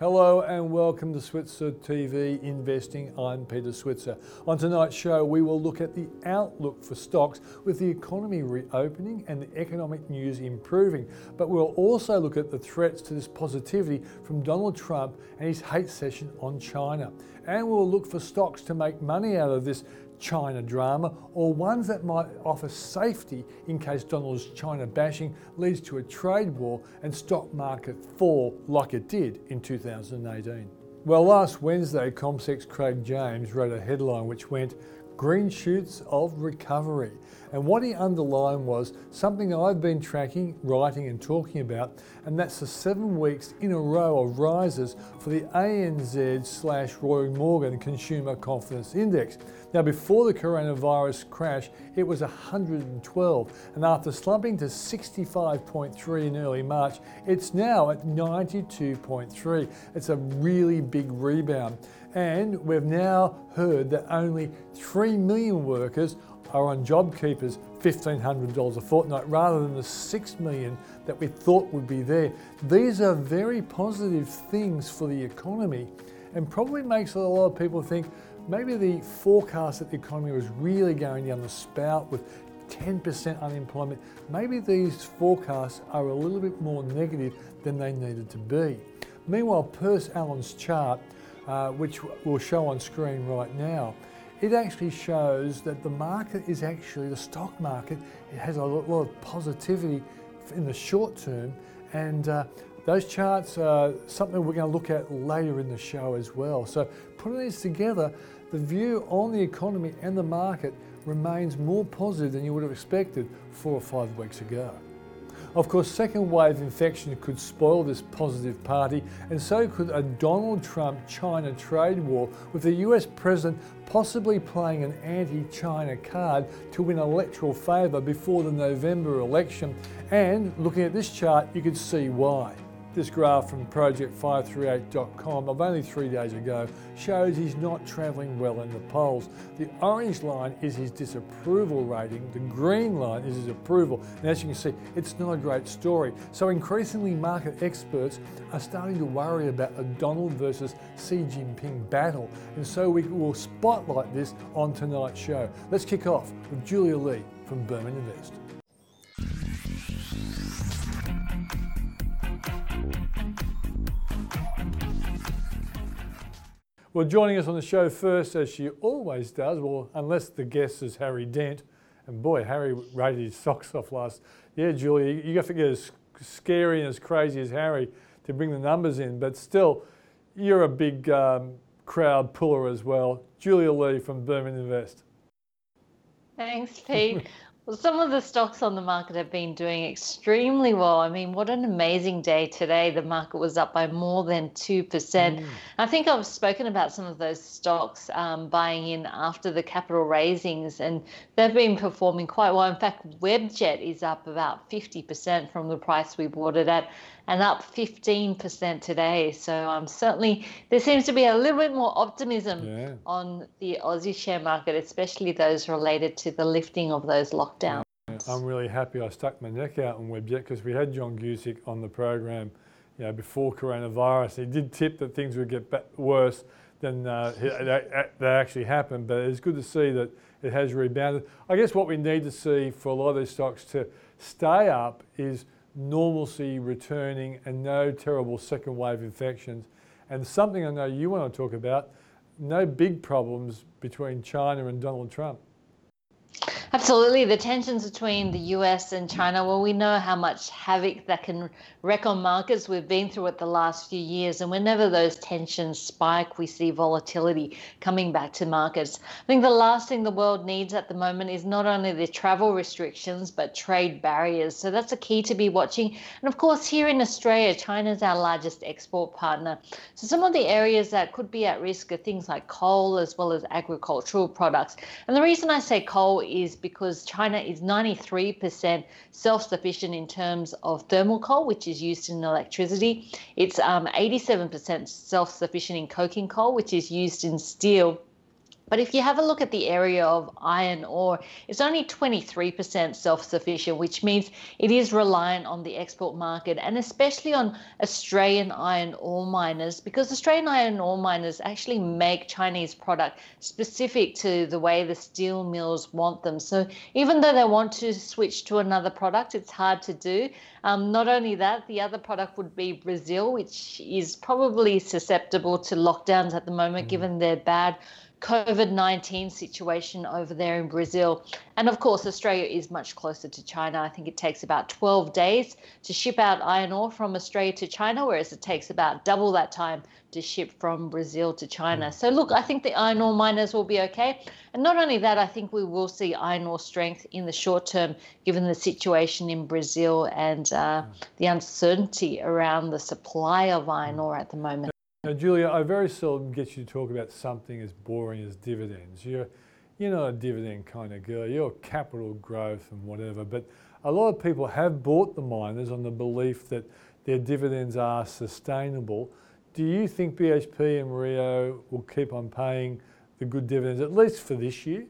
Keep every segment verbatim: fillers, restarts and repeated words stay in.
Hello and welcome to Switzer T V Investing. I'm Peter Switzer. On tonight's show, we will look at the outlook for stocks with the economy reopening and the economic news improving. But we'll also look at the threats to this positivity from Donald Trump and his hate session on China. And we'll look for stocks to make money out of this China drama, or ones that might offer safety in case Donald's China bashing leads to a trade war and stock market fall like it did in two thousand eighteen. Well, last Wednesday, CommSec's Craig James wrote a headline which went, "Green shoots of recovery." And what he underlined was something I've been tracking, writing and talking about, and that's the seven weeks in a row of rises for the A N Z slash Roy Morgan Consumer Confidence Index. Now, before the coronavirus crash, it was one hundred twelve, and after slumping to sixty-five point three in early March, it's now at ninety-two point three. It's a really big rebound. And we've now heard that only three million workers are on JobKeeper's fifteen hundred dollars a fortnight rather than the six million that we thought would be there. These are very positive things for the economy and probably makes a lot of people think maybe the forecast that the economy was really going down the spout with ten percent unemployment, maybe these forecasts are a little bit more negative than they needed to be. Meanwhile, Perce Allen's chart, uh, which we'll show on screen right now, it actually shows that the market is actually, the stock market, it has a lot of positivity in the short term, and uh, those charts are something we're going to look at later in the show as well. So putting these together, the view on the economy and the market remains more positive than you would have expected four or five weeks ago. Of course, second wave infection could spoil this positive party, and so could a Donald Trump-China trade war, with the U S president possibly playing an anti-China card to win electoral favour before the November election. And looking at this chart, you could see why. This graph from project five thirty-eight dot com of only three days ago shows he's not travelling well in the polls. The orange line is his disapproval rating, the green line is his approval, and as you can see, it's not a great story. So increasingly market experts are starting to worry about a Donald versus Xi Jinping battle, and so we will spotlight this on tonight's show. Let's kick off with Julia Lee from Berman Invest. Well, joining us on the show first, as she always does, well, unless the guest is Harry Dent, and boy, Harry rated his socks off last. Yeah, Julia, you have to get as scary and as crazy as Harry to bring the numbers in, but still, you're a big um, crowd puller as well. Julia Lee from Berman Invest. Thanks, Pete. Well, some of the stocks on the market have been doing extremely well. I mean, what an amazing day today. The market was up by more than two percent. Mm. I think I've spoken about some of those stocks um, buying in after the capital raisings, and they've been performing quite well. In fact, Webjet is up about fifty percent from the price we bought it at, and up fifteen percent today. So um, certainly there seems to be a little bit more optimism yeah. on the Aussie share market, especially those related to the lifting of those lockdowns. Yeah, I'm really happy I stuck my neck out on Webjet, because we had John Gusek on the program you know, before coronavirus. He did tip that things would get worse than uh, they actually happened, but it's good to see that it has rebounded. I guess what we need to see for a lot of these stocks to stay up is normalcy returning and no terrible second wave infections. And something I know you want to talk about, no big problems between China and Donald Trump. Absolutely. The tensions between the U S and China, well, we know how much havoc that can wreak on markets. We've been through it the last few years, and whenever those tensions spike, we see volatility coming back to markets. I think the last thing the world needs at the moment is not only the travel restrictions, but trade barriers. So that's a key to be watching. And of course, here in Australia, China's our largest export partner. So some of the areas that could be at risk are things like coal, as well as agricultural products. And the reason I say coal is because China is ninety-three percent self-sufficient in terms of thermal coal, which is used in electricity. It's um, eighty-seven percent self-sufficient in coking coal, which is used in steel. But if you have a look at the area of iron ore, it's only twenty-three percent self-sufficient, which means it is reliant on the export market and especially on Australian iron ore miners, because Australian iron ore miners actually make Chinese product specific to the way the steel mills want them. So even though they want to switch to another product, it's hard to do. Um, not only that, the other product would be Brazil, which is probably susceptible to lockdowns at the moment, mm. given their bad COVID nineteen situation over there in Brazil. And of course, Australia is much closer to China. I think it takes about twelve days to ship out iron ore from Australia to China, whereas it takes about double that time to ship from Brazil to China. So look, I think the iron ore miners will be okay. And not only that, I think we will see iron ore strength in the short term, given the situation in Brazil and uh, the uncertainty around the supply of iron ore at the moment. Now, Julia, I very seldom get you to talk about something as boring as dividends. You're, you're not a dividend kind of girl. You're capital growth and whatever. But a lot of people have bought the miners on the belief that their dividends are sustainable. Do you think B H P and Rio will keep on paying the good dividends, at least for this year?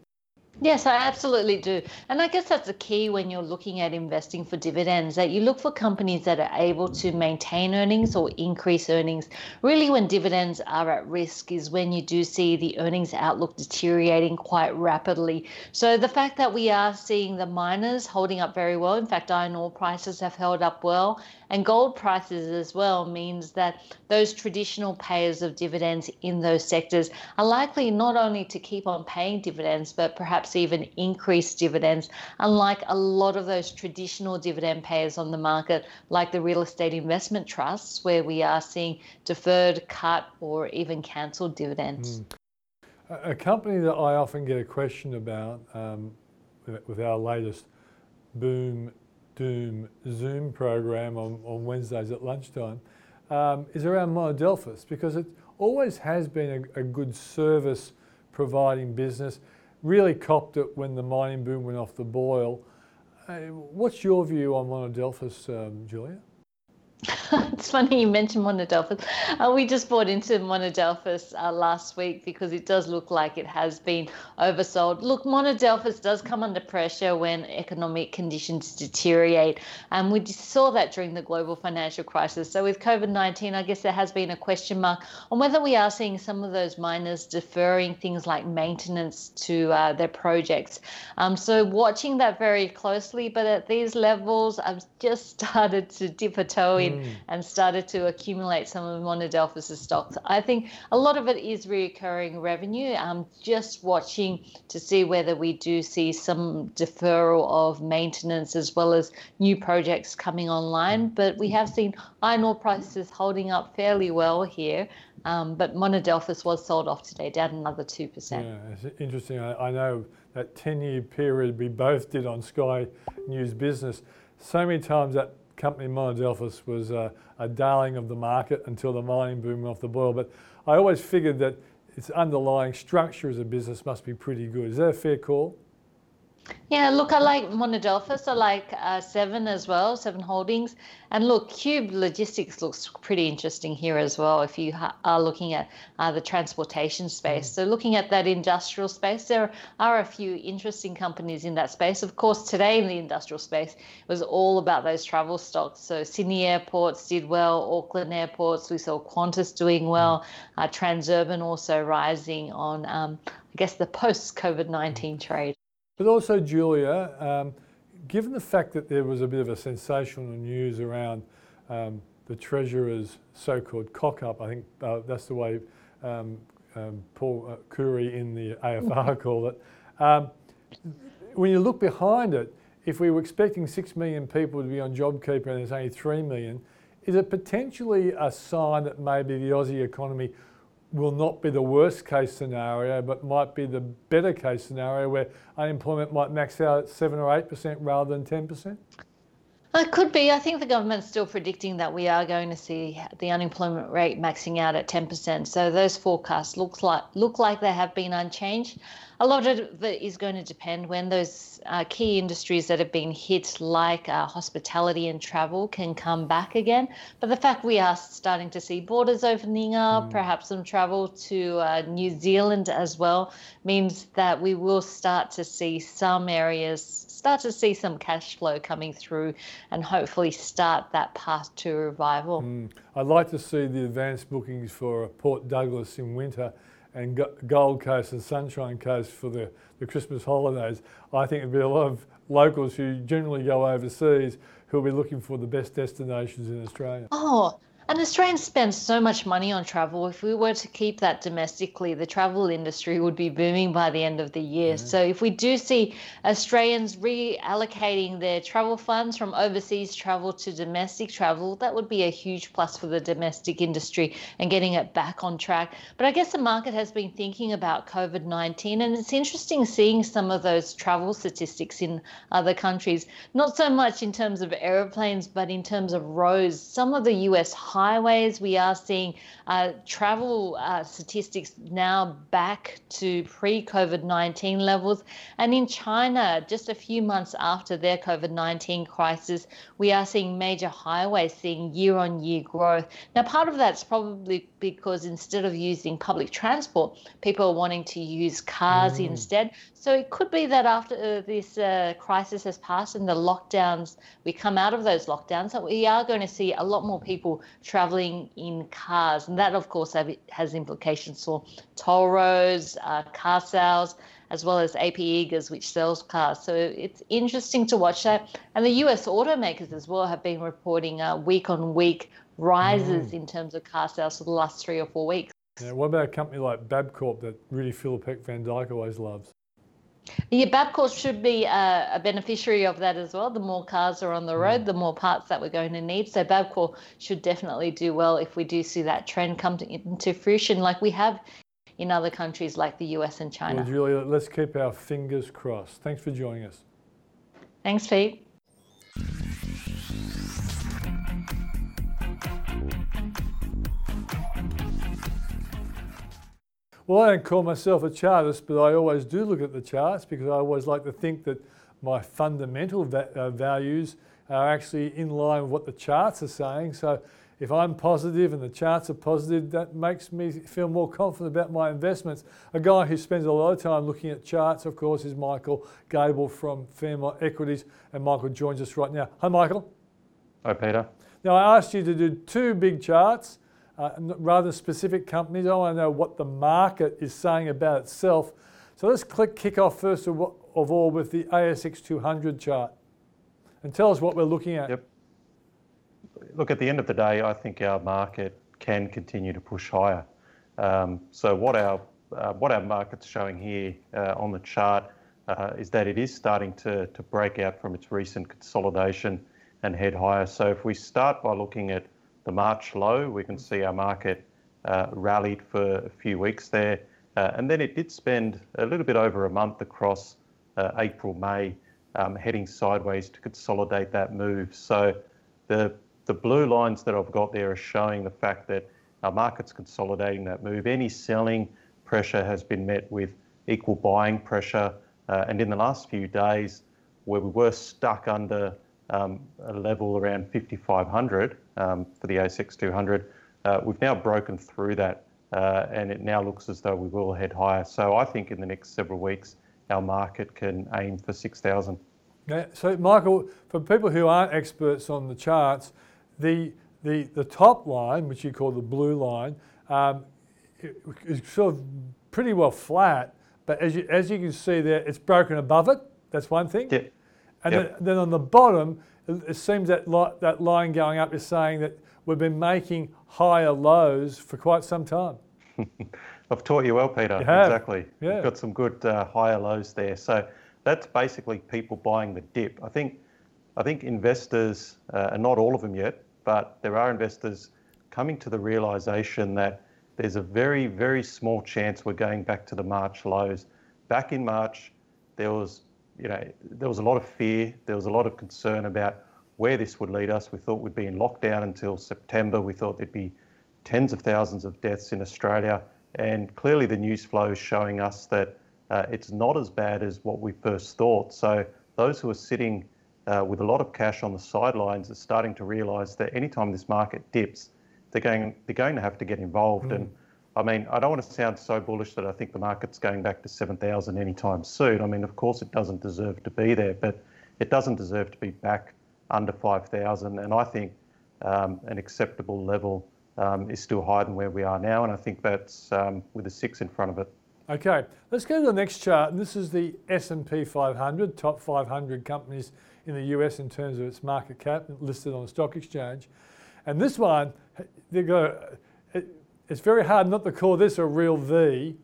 Yes, I absolutely do. And I guess that's the key when you're looking at investing for dividends, that you look for companies that are able to maintain earnings or increase earnings. Really, when dividends are at risk is when you do see the earnings outlook deteriorating quite rapidly. So the fact that we are seeing the miners holding up very well, in fact, iron ore prices have held up well, and gold prices as well, means that those traditional payers of dividends in those sectors are likely not only to keep on paying dividends, but perhaps even increase dividends, unlike a lot of those traditional dividend payers on the market, like the real estate investment trusts, where we are seeing deferred, cut, or even cancelled dividends. Mm. A company that I often get a question about um, with our latest boom Doom Zoom program on, on Wednesdays at lunchtime um, is around Monadelphous, because it always has been a, a good service providing business. Really copped it when the mining boom went off the boil. Uh, what's your view on Monadelphous, um, Julia? It's funny you mentioned Monadelphous. Uh, we just bought into Monadelphous uh, last week because it does look like it has been oversold. Look, Monadelphous does come under pressure when economic conditions deteriorate. And um, we saw that during the global financial crisis. So with COVID nineteen, I guess there has been a question mark on whether we are seeing some of those miners deferring things like maintenance to uh, their projects. Um, so watching that very closely. But at these levels, I've just started to dip a toe in Mm. and started to accumulate some of Monadelphous' stocks. I think a lot of it is reoccurring revenue. I'm just watching to see whether we do see some deferral of maintenance as well as new projects coming online. But we have seen iron ore prices holding up fairly well here. Um, but Monadelphous was sold off today, down another two percent. Yeah, it's interesting. I, I know that ten-year period we both did on Sky News Business, so many times that company Monadelphous was uh, a darling of the market until the mining boom went off the boil. But I always figured that its underlying structure as a business must be pretty good. Is that a fair call? Yeah, look, I like Monadelphous. I like uh, Seven as well, Seven Holdings. And look, Cube Logistics looks pretty interesting here as well if you ha- are looking at uh, the transportation space. Mm. So looking at that industrial space, there are a few interesting companies in that space. Of course, today in the industrial space, it was all about those travel stocks. So Sydney Airports did well, Auckland Airports, we saw Qantas doing well, uh, Transurban also rising on, um, I guess, the post-COVID nineteen trade. But also, Julia, um, given the fact that there was a bit of a sensational news around um, the Treasurer's so-called cock-up, I think uh, that's the way um, um, Paul Currie in the A F R called it. Um, when you look behind it, if we were expecting six million people to be on JobKeeper and there's only three million, is it potentially a sign that maybe the Aussie economy will not be the worst case scenario, but might be the better case scenario where unemployment might max out at seven or eight percent rather than ten percent? It could be. I think the government's still predicting that we are going to see the unemployment rate maxing out at ten percent. So those forecasts look like look like they have been unchanged. A lot of it is going to depend when those uh, key industries that have been hit, like uh, hospitality and travel, can come back again. But the fact we are starting to see borders opening up, mm. perhaps some travel to uh, New Zealand as well, means that we will start to see some areas start to see some cash flow coming through and hopefully start that path to revival. Mm. I'd like to see the advanced bookings for Port Douglas in winter and Gold Coast and Sunshine Coast for the, the Christmas holidays. I think there'll be a lot of locals who generally go overseas who'll be looking for the best destinations in Australia. Oh. And Australians spend so much money on travel. If we were to keep that domestically, the travel industry would be booming by the end of the year. Mm. So if we do see Australians reallocating their travel funds from overseas travel to domestic travel, that would be a huge plus for the domestic industry and getting it back on track. But I guess the market has been thinking about COVID nineteen, and it's interesting seeing some of those travel statistics in other countries, not so much in terms of airplanes, but in terms of roads. Some of the U S highways, we are seeing uh, travel uh, statistics now back to pre-COVID nineteen levels. And in China, just a few months after their COVID nineteen crisis, we are seeing major highways seeing year-on-year growth. Now, part of that's probably because instead of using public transport, people are wanting to use cars mm. instead. So it could be that after this uh, crisis has passed and the lockdowns, we come out of those lockdowns, so we are going to see a lot more people travelling in cars. And that, of course, has implications for toll roads, uh, car sales, as well as A P Eagers, which sells cars. So it's interesting to watch that. And the U S automakers as well have been reporting uh, week-on-week rises mm. in terms of car sales for the last three or four weeks. Yeah, what about a company like Babcorp that really Philip Van Dyke always loves? Yeah, Babcorp should be uh, a beneficiary of that as well. The more cars are on the road, the more parts that we're going to need. So Babcorp should definitely do well if we do see that trend come to, into fruition like we have in other countries like the U S and China. Well, Julia, let's keep our fingers crossed. Thanks for joining us. Thanks, Pete. Well, I don't call myself a chartist, but I always do look at the charts because I always like to think that my fundamental va- uh, values are actually in line with what the charts are saying. So if I'm positive and the charts are positive, that makes me feel more confident about my investments. A guy who spends a lot of time looking at charts, of course, is Michael Gable from Fairmont Equities, and Michael joins us right now. Hi, Michael. Hi, Peter. Now, I asked you to do two big charts. Uh, rather specific companies. I want to know what the market is saying about itself. So let's click, kick off first of, of all with the A S X two hundred chart and tell us what we're looking at. Yep. Look, at the end of the day, I think our market can continue to push higher. Um, so what our uh, what our market's showing here uh, on the chart uh, is that it is starting to, to break out from its recent consolidation and head higher. So if we start by looking at the March low, we can see our market uh, rallied for a few weeks there. Uh, and then it did spend a little bit over a month across uh, April, May, um, heading sideways to consolidate that move. So the the blue lines that I've got there are showing the fact that our market's consolidating that move. Any selling pressure has been met with equal buying pressure. Uh, and in the last few days, where we were stuck under Um, a level around fifty-five hundred um, for the A S X two hundred. Uh, we've now broken through that uh, and it now looks as though we will head higher. So I think in the next several weeks, our market can aim for six thousand. Yeah, so Michael, for people who aren't experts on the charts, the the, the top line, which you call the blue line, um, is sort of pretty well flat, but as you, as you can see there, it's broken above it. That's one thing. Yeah. And yep. then, then on the bottom, it seems that li- that line going up is saying that we've been making higher lows for quite some time. I've taught you well, Peter. You have. Exactly. Yeah. You've got some good uh, higher lows there. So that's basically people buying the dip. I think I think investors, uh, and not all of them yet, but there are investors coming to the realisation that there's a very, very small chance we're going back to the March lows. Back in March, there was... You know, there was a lot of fear, there was a lot of concern about where this would lead us. We thought we'd be in lockdown until September. We thought there'd be tens of thousands of deaths in Australia. And clearly the news flow is showing us that uh, it's not as bad as what we first thought. So those who are sitting uh, with a lot of cash on the sidelines are starting to realise that anytime this market dips, they're going, they're going to have to get involved. Mm. And I mean, I don't want to sound so bullish that I think the market's going back to seven thousand anytime soon. I mean, of course it doesn't deserve to be there, but it doesn't deserve to be back under five thousand. And I think um, an acceptable level Um, is still higher than where we are now, and I think that's um, with a six in front of it. Okay, let's go to the next chart, and this is the S and P five hundred, top five hundred companies in the U S in terms of its market cap, listed on the stock exchange. And this one, they go, it, it's very hard not to call this a real V,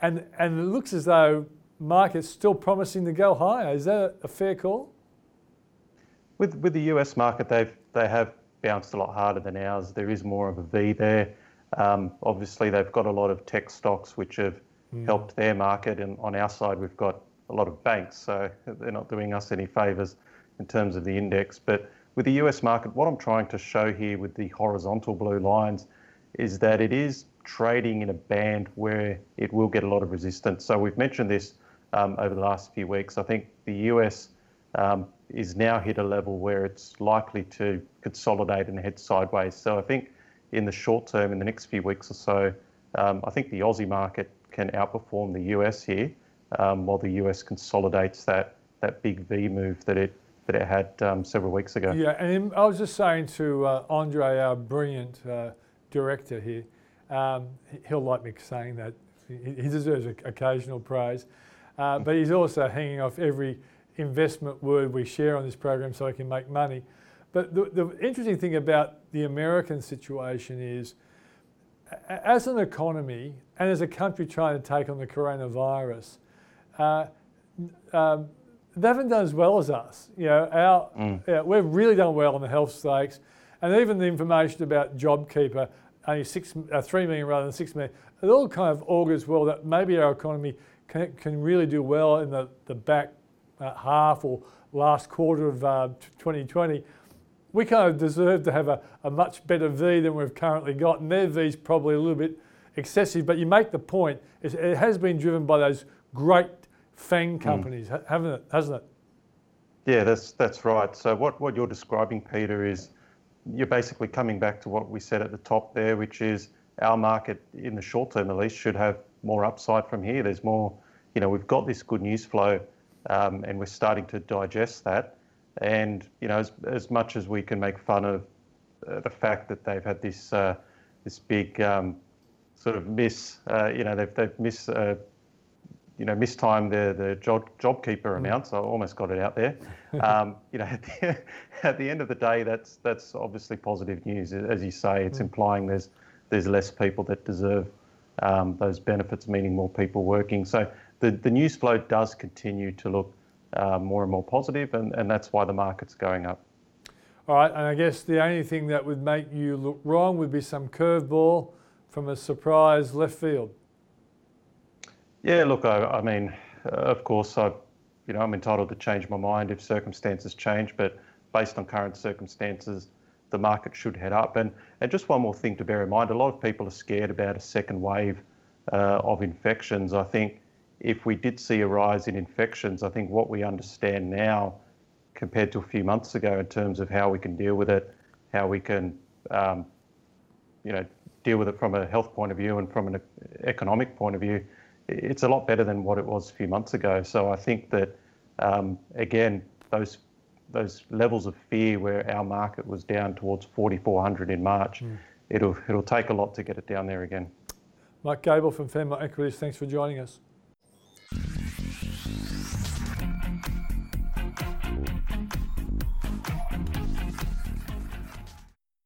and, and it looks as though market's still promising to go higher. Is that a fair call? With, with the U S market, they've, they have bounced a lot harder than ours. There is more of a V there. Um, obviously, they've got a lot of tech stocks which have mm. helped their market, and on our side, we've got a lot of banks, so they're not doing us any favours in terms of the index. But with the U S market, what I'm trying to show here with the horizontal blue lines is that it is trading in a band where it will get a lot of resistance. So we've mentioned this um, over the last few weeks. I think the U S um, is now hit a level where it's likely to consolidate and head sideways. So I think in the short term, in the next few weeks or so, um, I think the Aussie market can outperform the U S here, um, while the U S consolidates that that big V move that it that it had um, several weeks ago. Yeah, and I was just saying to uh, Andre, our brilliant uh, director here, um, he'll like me saying that. He deserves occasional praise, uh, but he's also hanging off every investment word we share on this program so I can make money. But the, the interesting thing about the American situation is, as an economy and as a country trying to take on the coronavirus, uh, um, they haven't done as well as us. You know, our, mm. uh, we've really done well on the health stakes, and even the information about JobKeeper, only six, uh, three million rather than six million, it all kind of augurs well that maybe our economy can, can really do well in the, the back Uh, half or last quarter of uh, twenty twenty, we kind of deserve to have a, a much better V than we've currently got, and their V's probably a little bit excessive. But you make the point, it's, it has been driven by those great FANG companies, mm. haven't it? Hasn't it? Yeah, that's that's right. So what what you're describing, Peter, is you're basically coming back to what we said at the top there, which is our market in the short term at least should have more upside from here. There's more, you know, we've got this good news flow. Um, and we're starting to digest that. And, you know, as, as much as we can make fun of uh, the fact that they've had this uh, this big um, sort of miss, uh, you know, they've, they've missed, uh, you know, mistimed the, the job, JobKeeper amount, so I almost got it out there. Um, you know, at the, at the end of the day, that's that's obviously positive news. As you say, it's mm. implying there's there's less people that deserve um, those benefits, meaning more people working. So The, the news flow does continue to look uh, more and more positive, and, and that's why the market's going up. All right, and I guess the only thing that would make you look wrong would be some curveball from a surprise left field. Yeah, look, I, I mean, uh, of course, I, you know, I'm entitled to change my mind if circumstances change, but based on current circumstances, the market should head up. And, and just one more thing to bear in mind, a lot of people are scared about a second wave uh, of infections. I think if we did see a rise in infections, I think what we understand now compared to a few months ago in terms of how we can deal with it, how we can um, you know, deal with it from a health point of view and from an economic point of view, it's a lot better than what it was a few months ago. So I think that, um, again, those those levels of fear where our market was down towards forty-four hundred in March, mm. it'll, it'll take a lot to get it down there again. Mike Gable from Fairmont Equities, thanks for joining us.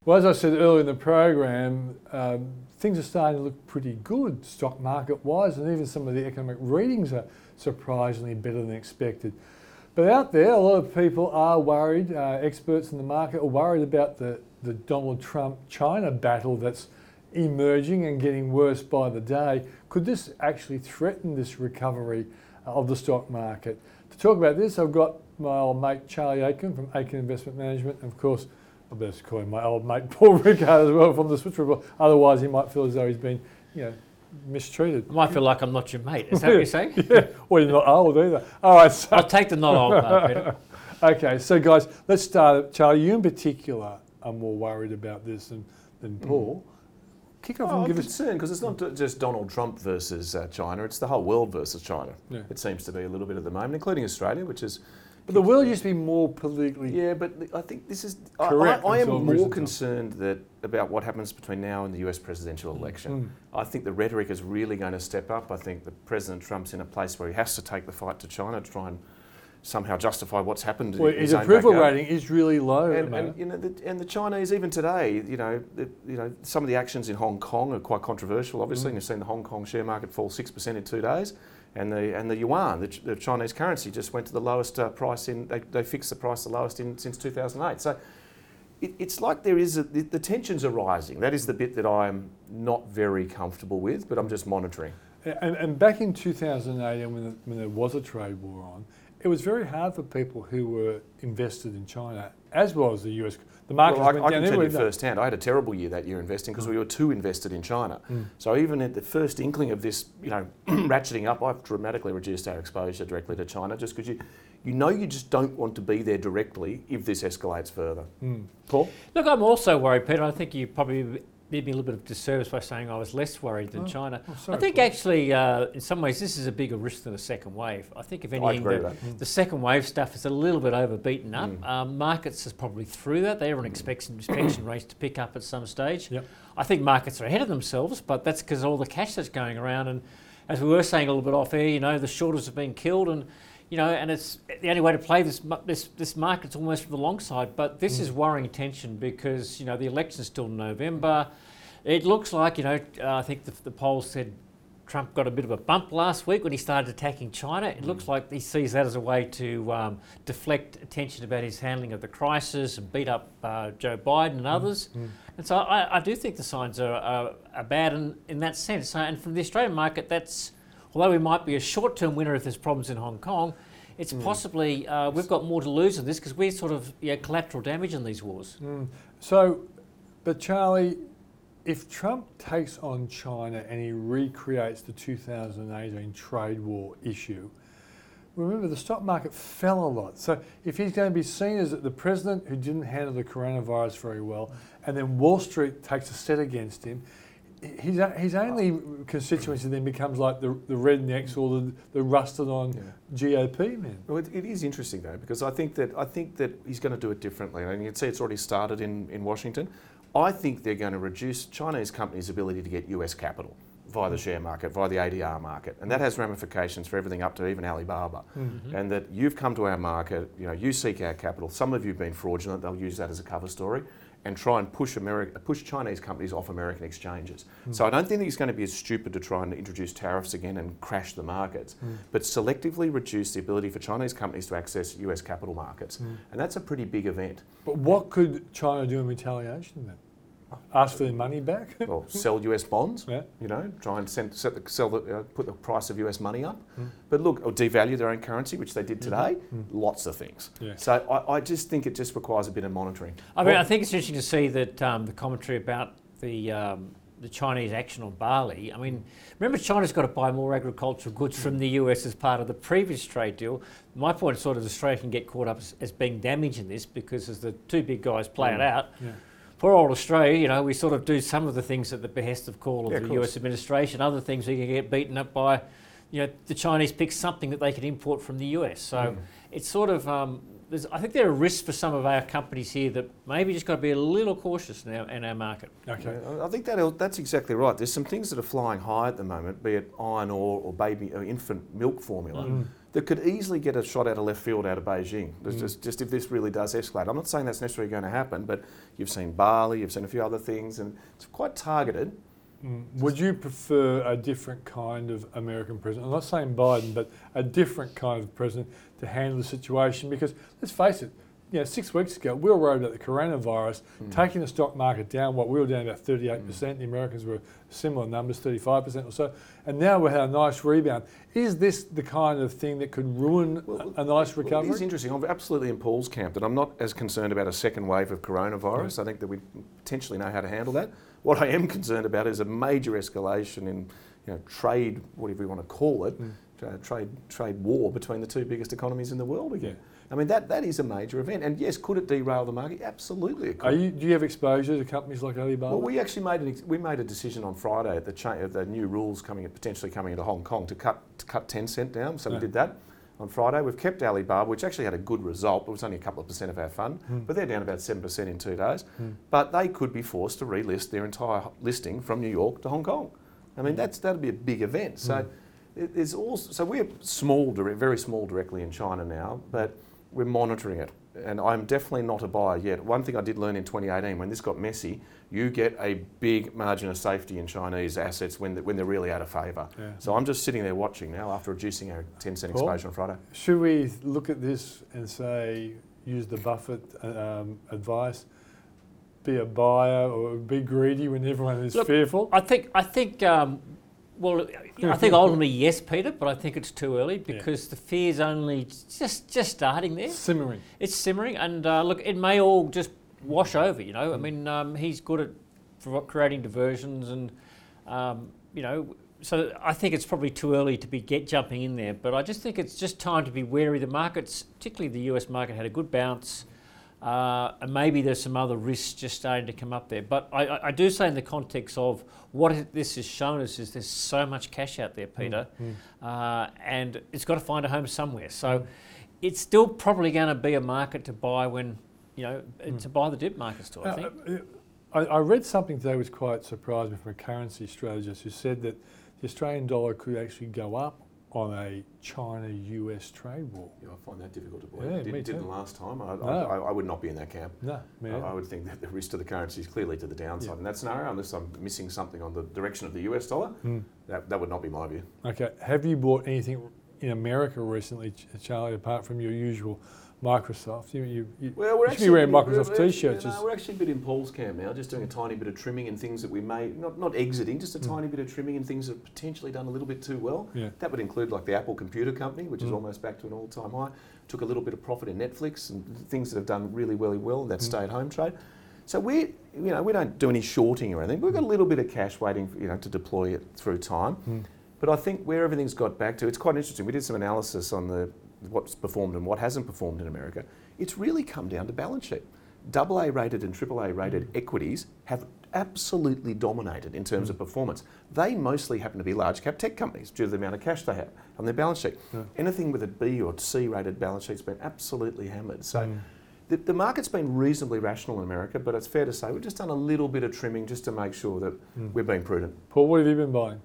Well, as I said earlier in the program, um, things are starting to look pretty good stock market-wise, and even some of the economic readings are surprisingly better than expected. But out there, a lot of people are worried, uh, experts in the market are worried about the, the Donald Trump-China battle that's emerging and getting worse by the day. Could this actually threaten this recovery of the stock market? To talk about this, I've got my old mate Charlie Aitken from Aitken Investment Management, and of course, I better call him my old mate Paul Rickard as well from the Switzer Report. Otherwise, he might feel as though he's been, you know, mistreated. I might feel like I'm not your mate. Is that what you're saying? Yeah. Or you're not old either. All right. So I'll take the not old part, Peter. Okay, so guys, let's start. Charlie, you in particular are more worried about this than, than Paul. Mm. Kick off oh, and I'm give us concerned because it's not just Donald Trump versus uh, China; it's the whole world versus China. Yeah. It seems to be a little bit at the moment, including Australia, which is. But the world used to be more politically. Yeah, but I think this is. Correct. I, I, I am more concerned that about what happens between now and the U S presidential election. Mm. I think the rhetoric is really going to step up. I think that President Trump's in a place where he has to take the fight to China to try and somehow justify what's happened. Well, in his, his approval rating is really low. And, and you know, the, and the Chinese even today, you know, the, you know, some of the actions in Hong Kong are quite controversial. Obviously, mm. and you've seen the Hong Kong share market fall six percent in two days. And the and the yuan, the, the Chinese currency, just went to the lowest uh, price in. They, they fixed the price the lowest in since two thousand eight. So it, it's like there is a, the, the tensions are rising. That is the bit that I'm not very comfortable with, but I'm just monitoring. And, and back in two thousand eight, when the, when there was a trade war on, it was very hard for people who were invested in China, as well as the U S. The market well, went I, I down can tell you firsthand. I had a terrible year that year investing because mm. we were too invested in China. Mm. So even at the first inkling of this, you know, ratcheting up, I've dramatically reduced our exposure directly to China just because you, you know, you just don't want to be there directly if this escalates further. Mm. Paul? Look, I'm also worried, Peter. I think you probably did me a little bit of disservice by saying I was less worried than oh, China. Oh, sorry, I think Paul. actually, uh, in some ways, this is a bigger risk than the second wave. I think if anything, the, mm. the second wave stuff is a little bit overbeaten up. Mm. Um, markets is probably through that. They everyone mm. expects infection rates to pick up at some stage. Yep. I think markets are ahead of themselves, but that's because all the cash that's going around. And as we were saying a little bit off air, you know, the shorters have been killed, and you know, and it's the only way to play this this this market's almost from the long side. But this mm. is worrying tension because you know the election's still in November. It looks like you know uh, I think the, the polls said Trump got a bit of a bump last week when he started attacking China. It mm. looks like he sees that as a way to um, deflect attention about his handling of the crisis and beat up uh, Joe Biden and others. Mm. Mm. And so I, I do think the signs are are, are bad in, in that sense. So, and from the Australian market, that's. Although we might be a short-term winner if there's problems in Hong Kong, it's mm. possibly uh, we've got more to lose in this because we're sort of yeah, collateral damage in these wars. Mm. So, but Charlie, if Trump takes on China and he recreates the two thousand eighteen trade war issue, remember the stock market fell a lot. So if he's going to be seen as the president who didn't handle the coronavirus very well, and then Wall Street takes a set against him, His, his only constituency then becomes like the, the rednecks or the, the rusted on yeah. G O P men. Well, it, it is interesting though because I think that I think that he's going to do it differently, and you can see it's already started in, in Washington. I think they're going to reduce Chinese companies' ability to get U S capital via the share market, via the A D R market, and that has ramifications for everything up to even Alibaba. Mm-hmm. And that you've come to our market, you know, you seek our capital. Some of you've been fraudulent. They'll use that as a cover story and try and push America, push Chinese companies off American exchanges. Mm. So I don't think he's going to be as stupid to try and introduce tariffs again and crash the markets, mm. but selectively reduce the ability for Chinese companies to access U S capital markets. Mm. And that's a pretty big event. But what could China do in retaliation then? Ask for their money back? Well, sell U S bonds, yeah. you know, try and send, set the, sell the, uh, put the price of U S money up. Mm. But look, or devalue their own currency, which they did today, mm. lots of things. Yeah. So I, I just think it just requires a bit of monitoring. I mean, well, I think it's interesting to see that um, the commentary about the um, the Chinese action on barley. I mean, remember China's got to buy more agricultural goods from the U S as part of the previous trade deal. My point is sort of Australia can get caught up as, as being damaged in this because as the two big guys play mm. it out, yeah. poor old Australia, you know, we sort of do some of the things at the behest of call of yeah, the of U S administration, other things we can get beaten up by, you know, the Chinese pick something that they can import from the U S. So mm. it's sort of, um, there's, I think there are risks for some of our companies here that maybe just got to be a little cautious now in our market. Okay, yeah, I think that that's exactly right. There's some things that are flying high at the moment, be it iron ore or baby or infant milk formula. Mm. That could easily get a shot out of left field out of Beijing, mm. just, just if this really does escalate. I'm not saying that's necessarily going to happen, but you've seen barley, you've seen a few other things, and it's quite targeted. Mm. Would you prefer a different kind of American president? I'm not saying Biden, but a different kind of president to handle the situation, because let's face it, you know, six weeks ago, we were worried about the coronavirus mm. taking the stock market down. What we were down about thirty-eight percent, mm. the Americans were similar numbers, thirty-five percent or so, and now we had a nice rebound. Is this the kind of thing that could ruin well, a, a nice recovery? Well, it's interesting. I'm absolutely in Paul's camp that I'm not as concerned about a second wave of coronavirus. Mm. I think that we potentially know how to handle that. What I am concerned about is a major escalation in, you know, trade, whatever you want to call it, mm. uh, trade trade war between the two biggest economies in the world again. Yeah. I mean, that, that is a major event. And yes, could it derail the market? Absolutely it could. Are you, do you have exposure to companies like Alibaba? Well, we actually made an ex- we made a decision on Friday at the cha- the new rules coming potentially coming into Hong Kong to cut to cut ten cent down. So yeah. we did that on Friday. We've kept Alibaba, which actually had a good result, but it was only a couple of percent of our fund. Mm. But they're down about seven percent in two days. Mm. But they could be forced to relist their entire listing from New York to Hong Kong. I mean, that's that'd be a big event. So mm. it, it's also, so we're small, direct, very small directly in China now, but we're monitoring it, and I'm definitely not a buyer yet. One thing I did learn in twenty eighteen, when this got messy, you get a big margin of safety in Chinese assets when the, when they're really out of favour. Yeah. So I'm just sitting there watching now after reducing our ten cent Paul, exposure on Friday. Should we look at this and say, use the Buffett um, advice, be a buyer or be greedy when everyone is look, fearful? I think, I think, um, well, I think ultimately yes, Peter, but I think it's too early because yeah. the fear's only just just starting there. Simmering. It's simmering, and uh, look, it may all just wash over. You know, mm. I mean, um, he's good at creating diversions, and um, you know, so I think it's probably too early to be get jumping in there. But I just think it's just time to be wary. The markets, particularly the U S market, had a good bounce, uh, and maybe there's some other risks just starting to come up there. But I, I do say in the context of what this has shown us is there's so much cash out there, Peter, mm, mm. Uh, and it's got to find a home somewhere. So mm. it's still probably going to be a market to buy when, you know, mm. to buy the dip markets too, I think. I, I read something today which quite surprised me from a currency strategist who said that the Australian dollar could actually go up on a China U S trade war. Yeah, I find that difficult to believe. Yeah, Did, me didn't too. last time. I, no. I, I would not be in that camp. No, me I, I would think that the risk to the currency is clearly to the downside yeah. in that scenario, unless I'm missing something on the direction of the U S dollar. Mm. That that would not be my view. Okay. Have you bought anything in America recently, Charlie, apart from your usual Microsoft? You, you, you, well, we're you actually, should be wearing Microsoft we're, we're, T-shirts. No, we're actually a bit in Paul's camp now, just doing a tiny bit of trimming and things that we may, not not exiting, just a mm. tiny bit of trimming and things that have potentially done a little bit too well. Yeah. That would include like the Apple Computer Company, which mm. is almost back to an all-time high. Took a little bit of profit in Netflix and things that have done really, really well in that mm. stay-at-home trade. So we, you know, we don't do any shorting or anything. We've got a little bit of cash waiting, for, you know, to deploy it through time. Mm. But I think where everything's got back to, it's quite interesting. We did some analysis on the what's performed and what hasn't performed in America. It's really come down to balance sheet. Double A rated and triple A rated mm. equities have absolutely dominated in terms mm. of performance. They mostly happen to be large cap tech companies due to the amount of cash they have on their balance sheet. Yeah. Anything with a B or C rated balance sheet's been absolutely hammered. So mm. the, the market's been reasonably rational in America, but it's fair to say we've just done a little bit of trimming just to make sure that mm. we're being prudent. Paul, what have you been buying?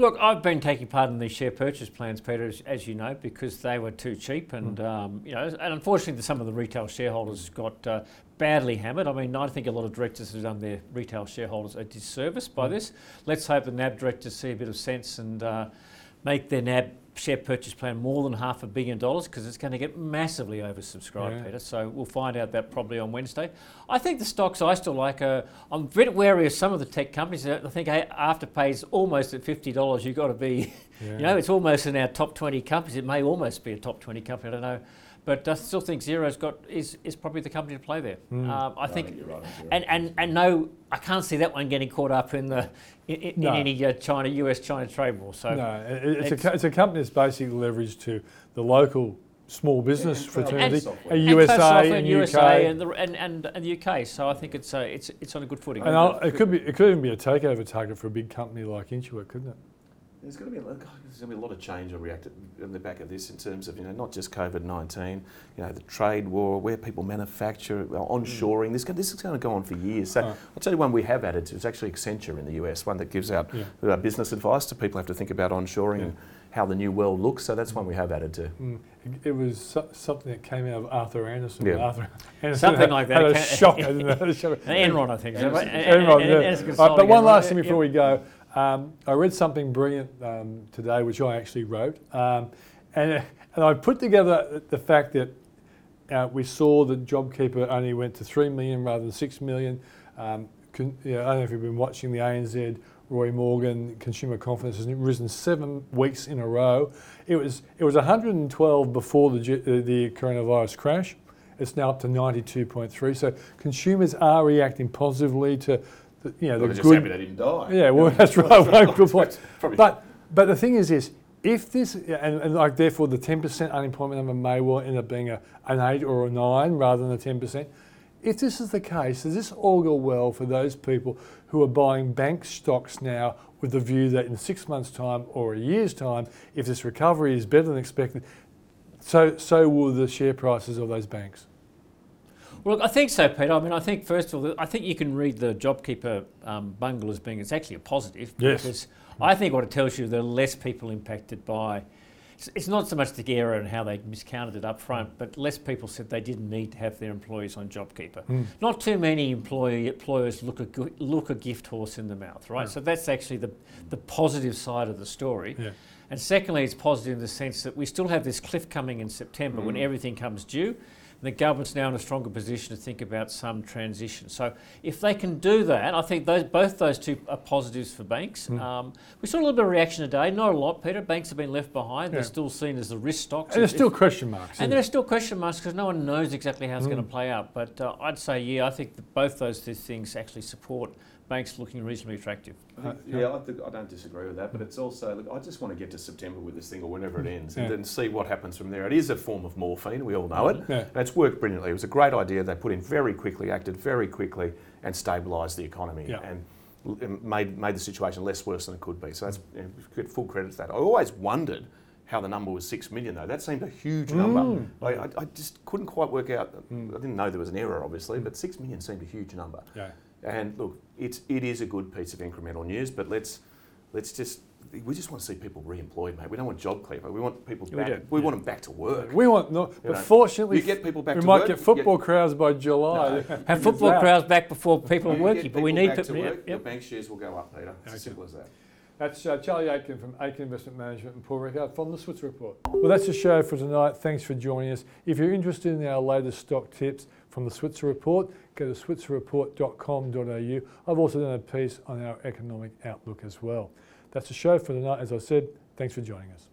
Look, I've been taking part in these share purchase plans, Peter, as, as you know, because they were too cheap, and mm. um, you know, and unfortunately, some of the retail shareholders got uh, badly hammered. I mean, I think a lot of directors have done their retail shareholders a disservice by mm. this. Let's hope the N A B directors see a bit of sense and uh, make their N A B share purchase plan more than half a billion dollars, because it's going to get massively oversubscribed, yeah. Peter. So we'll find out that probably on Wednesday. I think the stocks I still like are, I'm a bit wary of some of the tech companies. I think Afterpay's almost at fifty dollars. You've got to be, yeah. you know, it's almost in our top twenty companies. It may almost be a top twenty company, I don't know. But I still think Xero's got is is probably the company to play there. Mm. Um, I, I think, think right, and, and and no, I can't see that one getting caught up in the in, in no. any uh, China U S China trade war. So no, it, it's, it's a it's a company that's basically leveraged to the local small business and, fraternity, and, and U S A and, and U K and the, and, and, and the U K. So I think it's uh, it's it's on a good footing. And I'll, it could be it could even be a takeover target for a big company like Intuit, couldn't it? There's going, to be a, there's going to be a lot of change on, react- on the back of this in terms of, you know, not just COVID nineteen, you know, the trade war, where people manufacture, onshoring. Mm. This, this is going to go on for years. So oh. I'll tell you one we have added to. It's actually Accenture in the U S, one that gives out yeah. business advice to people who have to think about onshoring yeah. and how the new world looks. So that's one we have added to. Mm. It was so, something that came out of Arthur Anderson. Yeah. Arthur Anderson something had, like that. Had a shock. Enron, I think. Enron, yeah. But one last thing before we go. Um, I read something brilliant um, today, which I actually wrote, um, and and I put together the fact that Uh, we saw that JobKeeper only went to three million rather than six million. Um, con, you know, I don't know if you've been watching the A N Z, Roy Morgan, consumer confidence has risen seven weeks in a row. It was it was one hundred twelve before the, the coronavirus crash. It's now up to ninety-two point three. So consumers are reacting positively to the, you know, well, the good. Just happy they didn't die. Yeah, well, that's right. Good point. But but the thing is this. If this, and, and like therefore the ten percent unemployment number may well end up being a, an eight or a nine rather than a ten percent. If this is the case, does this all go well for those people who are buying bank stocks now with the view that in six months' time or a year's time, if this recovery is better than expected, so so will the share prices of those banks? Well, look, I think so, Peter. I mean, I think, first of all, I think you can read the JobKeeper um, bungle as being, it's actually a positive. Yes. Because I think what it tells you, there are less people impacted by, it's not so much the error and how they miscounted it up front, but less people said they didn't need to have their employees on JobKeeper. Mm. Not too many employee, employers look a, look a gift horse in the mouth, right? Mm. So that's actually the, the positive side of the story. Yeah. And secondly, it's positive in the sense that we still have this cliff coming in September mm. when everything comes due. The government's now in a stronger position to think about some transition. So if they can do that, I think those, both those two are positives for banks. Mm. Um, we saw a little bit of reaction today, not a lot, Peter. Banks have been left behind. Yeah. They're still seen as the risk stocks. And there's still question marks. And there are still question marks because no one knows exactly how it's mm. going to play out. But uh, I'd say, yeah, I think that both those two things actually support banks looking reasonably attractive. Uh, yeah, I, think, I don't disagree with that, but it's also, look, I just want to get to September with this thing or whenever it ends yeah. and then see what happens from there. It is a form of morphine, we all know it, yeah. and it's worked brilliantly. It was a great idea they put in very quickly, acted very quickly and stabilised the economy yeah. and made made the situation less worse than it could be. So that's, you know, we get full credit to that. I always wondered how the number was six million though. That seemed a huge mm. number. I, I, I just couldn't quite work out, mm. I didn't know there was an error obviously, but six million seemed a huge number. Yeah. And look, it's it is a good piece of incremental news, but let's let's just we just want to see people re-employed, mate. We don't want JobKeeper. We want people back. We, we yeah. want them back to work. We want not, but know, fortunately, you get people back. We to might work. get football get, crowds by July. No. Have football out. crowds back before people are working, but we need people. To work, yep. The bank shares will go up, Peter. It's okay. as simple as that. That's uh, Charlie Aitken from Aitken Investment Management and Paul Rickard from the Switzer Report. Well, that's the show for tonight. Thanks for joining us. If you're interested in our latest stock tips from the Switzer Report, go to switzer report dot com dot a u. I've also done a piece on our economic outlook as well. That's the show for tonight. As I said, thanks for joining us.